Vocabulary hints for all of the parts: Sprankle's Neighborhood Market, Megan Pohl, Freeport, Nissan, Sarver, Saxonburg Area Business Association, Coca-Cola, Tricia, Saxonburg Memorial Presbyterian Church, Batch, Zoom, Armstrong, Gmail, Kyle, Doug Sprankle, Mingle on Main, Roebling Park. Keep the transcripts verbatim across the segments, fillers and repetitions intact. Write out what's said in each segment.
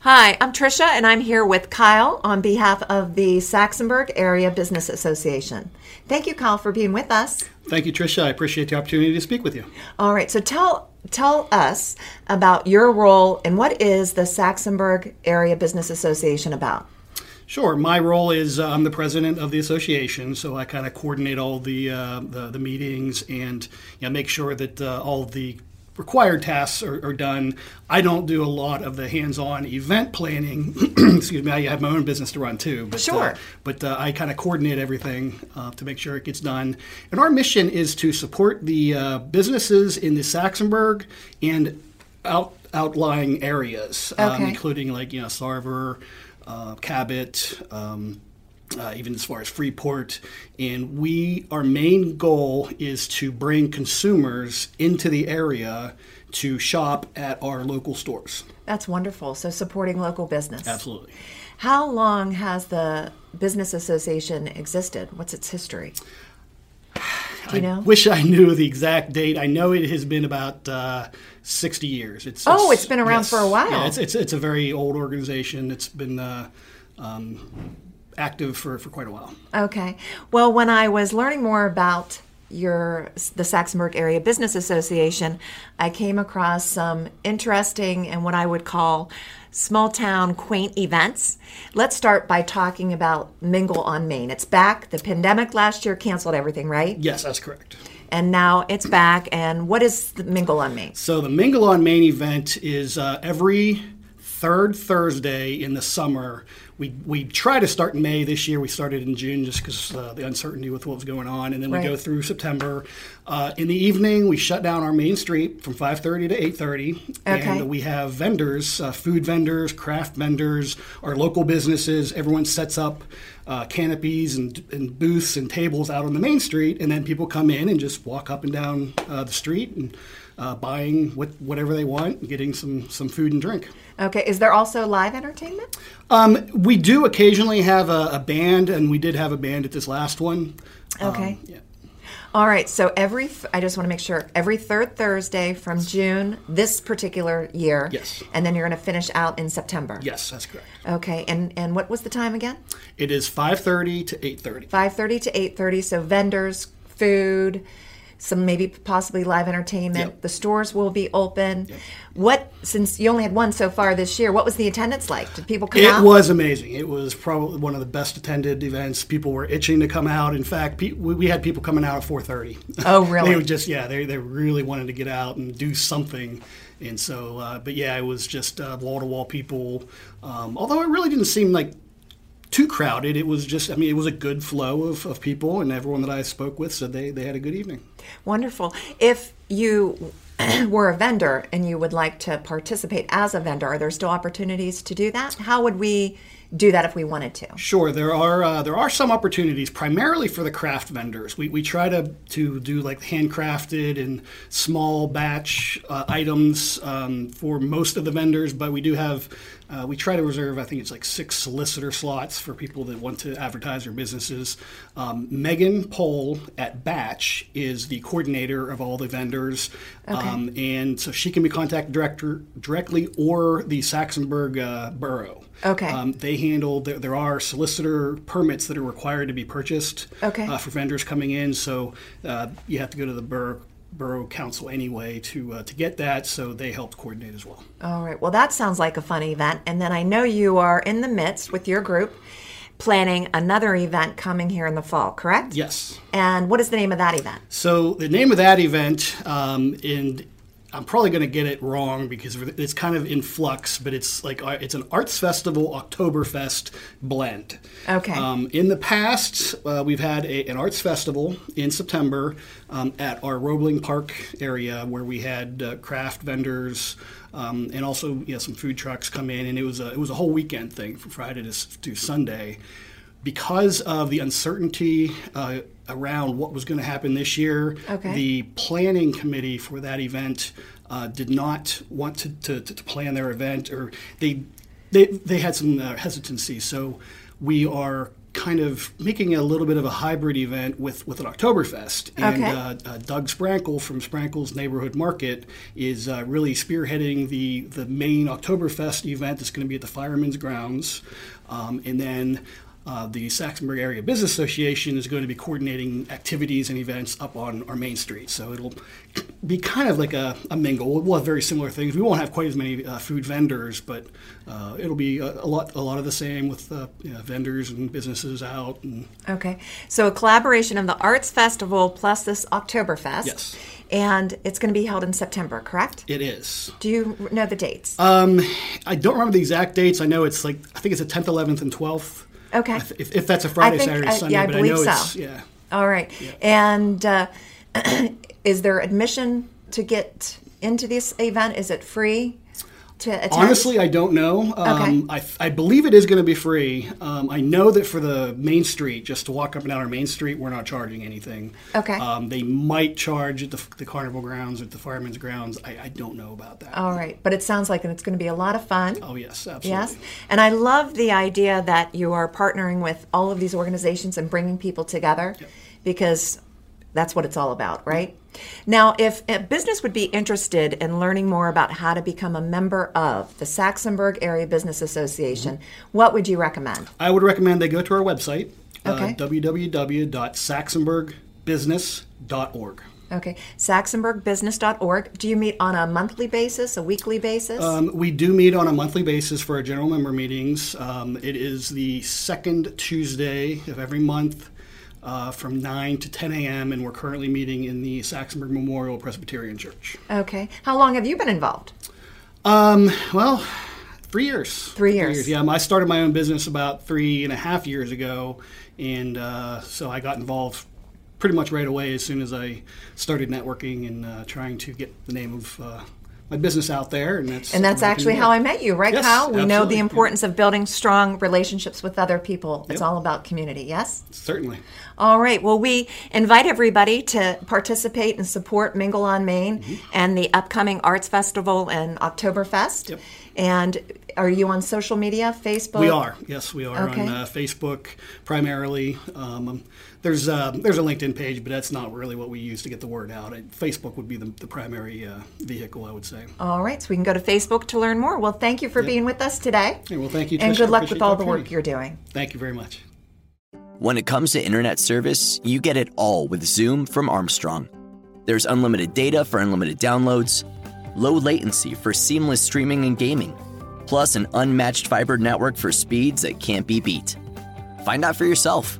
Hi, I'm Tricia, and I'm here with Kyle on behalf of the Saxonburg Area Business Association. Thank you, Kyle, for being with us. Thank you, Tricia. I appreciate the opportunity to speak with you. All right, so tell tell us about your role and what is the Saxonburg Area Business Association about? Sure. My role is uh, I'm the president of the association, so I kind of coordinate all the, uh, the the meetings and you know, make sure that uh, all the required tasks are, are done. I don't do a lot of the hands-on event planning. Excuse me, I have my own business to run too. But, sure. Uh, but uh, I kind of coordinate everything uh, to make sure it gets done. And our mission is to support the uh, businesses in the Saxonburg and out, outlying areas, okay. um, including like, you know, Sarver, uh, Cabot, um, Uh, even as far as Freeport, and we, our main goal is to bring consumers into the area to shop at our local stores. That's wonderful. So supporting local business. Absolutely. How long has the business association existed? What's its history? Do you know? I wish I knew the exact date. I know it has been about uh, sixty years. It's, oh, it's, it's been around yes, for a while. Yeah, it's, it's it's a very old organization. It's been. Uh, um, active for, for quite a while. Okay. Well, when I was learning more about your the Saxonburg Area Business Association, I came across some interesting and what I would call small town quaint events. Let's start by talking about Mingle on Main. It's back. The pandemic last year canceled everything, right? Yes, that's correct. And now it's back. And what is the Mingle on Main? So the Mingle on Main event is uh, every third Thursday in the summer. We we try to start in May this year. We started in June just because uh, the uncertainty with what was going on. And then we right. go through September. Uh, in the evening, we shut down our main street from five thirty to eight thirty. Okay. And we have vendors, uh, food vendors, craft vendors, our local businesses. Everyone sets up uh, canopies and, and booths and tables out on the main street. And then people come in and just walk up and down uh, the street and uh, buying what, whatever they want and getting some, some food and drink. Okay. Is there also live entertainment? Um, we do occasionally have a, a band, and we did have a band at this last one. Okay. Um, yeah. All right. So every, I just want to make sure, every third Thursday from June this particular year. Yes. And then you're going to finish out in September. Yes, that's correct. Okay. And and what was the time again? It is five thirty to eight thirty. five thirty to eight thirty. So vendors, food, some maybe possibly live entertainment. Yep. The stores will be open. Yep. What, since you only had one so far this year, what was the attendance like? Did people come it out? It was amazing. It was probably one of the best attended events. People were itching to come out. In fact, pe- we had people coming out at four thirty. Oh, really? They were just, yeah, they they really wanted to get out and do something. And so, uh, but yeah, it was just uh, wall-to-wall people. Um, although it really didn't seem like too crowded. It was just, I mean, it was a good flow of, of people, and everyone that I spoke with said they, they had a good evening. Wonderful. If you were a vendor and you would like to participate as a vendor, are there still opportunities to do that? How would we do that if we wanted to? Sure. There are uh, there are some opportunities, primarily for the craft vendors. We we try to, to do like handcrafted and small batch uh, items um, for most of the vendors, but we do have, uh, we try to reserve, I think it's like six solicitor slots for people that want to advertise their businesses. Um, Megan Pohl at Batch is the coordinator of all the vendors. Okay. Um, and so she can be contacted director, directly or the Saxonburg uh, Borough. Okay. Um, they handle, there, there are solicitor permits that are required to be purchased okay. uh, for vendors coming in. So uh, you have to go to the borough, borough council anyway to uh, to get that. So they helped coordinate as well. All right. Well, that sounds like a fun event. And then I know you are in the midst with your group planning another event coming here in the fall, correct? Yes. And what is the name of that event? So the name of that event um, in I'm probably going to get it wrong because it's kind of in flux, but it's like it's an arts festival, Oktoberfest blend. Okay. Um, in the past, uh, we've had a, an arts festival in September um, at our Roebling Park area where we had uh, craft vendors um, and also you know, some food trucks come in, and it was a it was a whole weekend thing from Friday to, to Sunday. Because of the uncertainty uh, around what was going to happen this year, okay. the planning committee for that event uh, did not want to, to, to plan their event, or they they they had some uh, hesitancy, so we are kind of making a little bit of a hybrid event with, with an Oktoberfest. And okay. uh, uh, Doug Sprankle from Sprankle's Neighborhood Market is uh, really spearheading the, the main Oktoberfest event that's going to be at the Fireman's Grounds. Um, and then uh, the Saxonburg Area Business Association is going to be coordinating activities and events up on our main street. So it'll be kind of like a, a mingle. We'll have very similar things. We won't have quite as many uh, food vendors, but uh, it'll be a, a lot a lot of the same with uh, you know, vendors and businesses out. And okay. So a collaboration of the Arts Festival plus this Oktoberfest. Yes. And it's going to be held in September, correct? It is. Do you know the dates? Um, I don't remember the exact dates. I know it's like, I think it's the tenth, eleventh, and twelfth. Okay. If, if that's a Friday, think, Saturday, uh, Sunday. Yeah, I but believe I know so. It's, yeah. All right. Yeah. And uh, is there admission to get into this event? Is it free to attend? Honestly, I don't know. Um, okay. I, I believe it is going to be free. Um, I know that for the Main Street, just to walk up and down our Main Street, we're not charging anything. Okay. Um, they might charge at the, the Carnival Grounds, at the Fireman's Grounds. I, I don't know about that. All right. But it sounds like it's going to be a lot of fun. Oh, yes. Absolutely. Yes. And I love the idea that you are partnering with all of these organizations and bringing people together, yep. because that's what it's all about, right? Now, if a business would be interested in learning more about how to become a member of the Saxonburg Area Business Association, mm-hmm. what would you recommend? I would recommend they go to our website, okay. uh, w w w dot saxonburg business dot org. Okay, saxonburg business dot org. Do you meet on a monthly basis, a weekly basis? Um, we do meet on a monthly basis for our general member meetings. Um, it is the second Tuesday of every month. Uh, from nine to ten a.m., and we're currently meeting in the Saxonburg Memorial Presbyterian Church. Okay. How long have you been involved? Um, well, three years. Three years. Three years. Yeah, I started my own business about three and a half years ago, and uh, so I got involved pretty much right away as soon as I started networking and uh, trying to get the name of uh, my business out there. And that's, and that's actually how I met you, right, yes, Kyle? We absolutely. know the importance yeah. of building strong relationships with other people. It's yep. all about community, yes? Certainly. All right. Well, we invite everybody to participate and support Mingle on Main mm-hmm. and the upcoming Arts Festival and Oktoberfest. Yep. And are you on social media, Facebook? We are. Yes, we are okay. on uh, Facebook primarily. Um, there's uh, there's a LinkedIn page, but that's not really what we use to get the word out. Facebook would be the, the primary uh, vehicle, I would say. All right, so we can go to Facebook to learn more. Well, thank you for yep. being with us today. Hey, well, thank you, Tricia. And good luck with all the work you're doing. Thank you very much. When it comes to internet service, you get it all with Zoom from Armstrong. There's unlimited data for unlimited downloads, low latency for seamless streaming and gaming, plus an unmatched fiber network for speeds that can't be beat. Find out for yourself.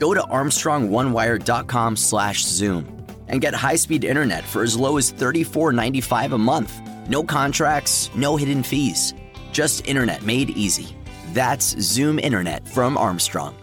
Go to armstrong one wire dot com slash zoom and get high-speed internet for as low as thirty-four dollars and ninety-five cents a month. No contracts, no hidden fees. Just internet made easy. That's Zoom internet from Armstrong.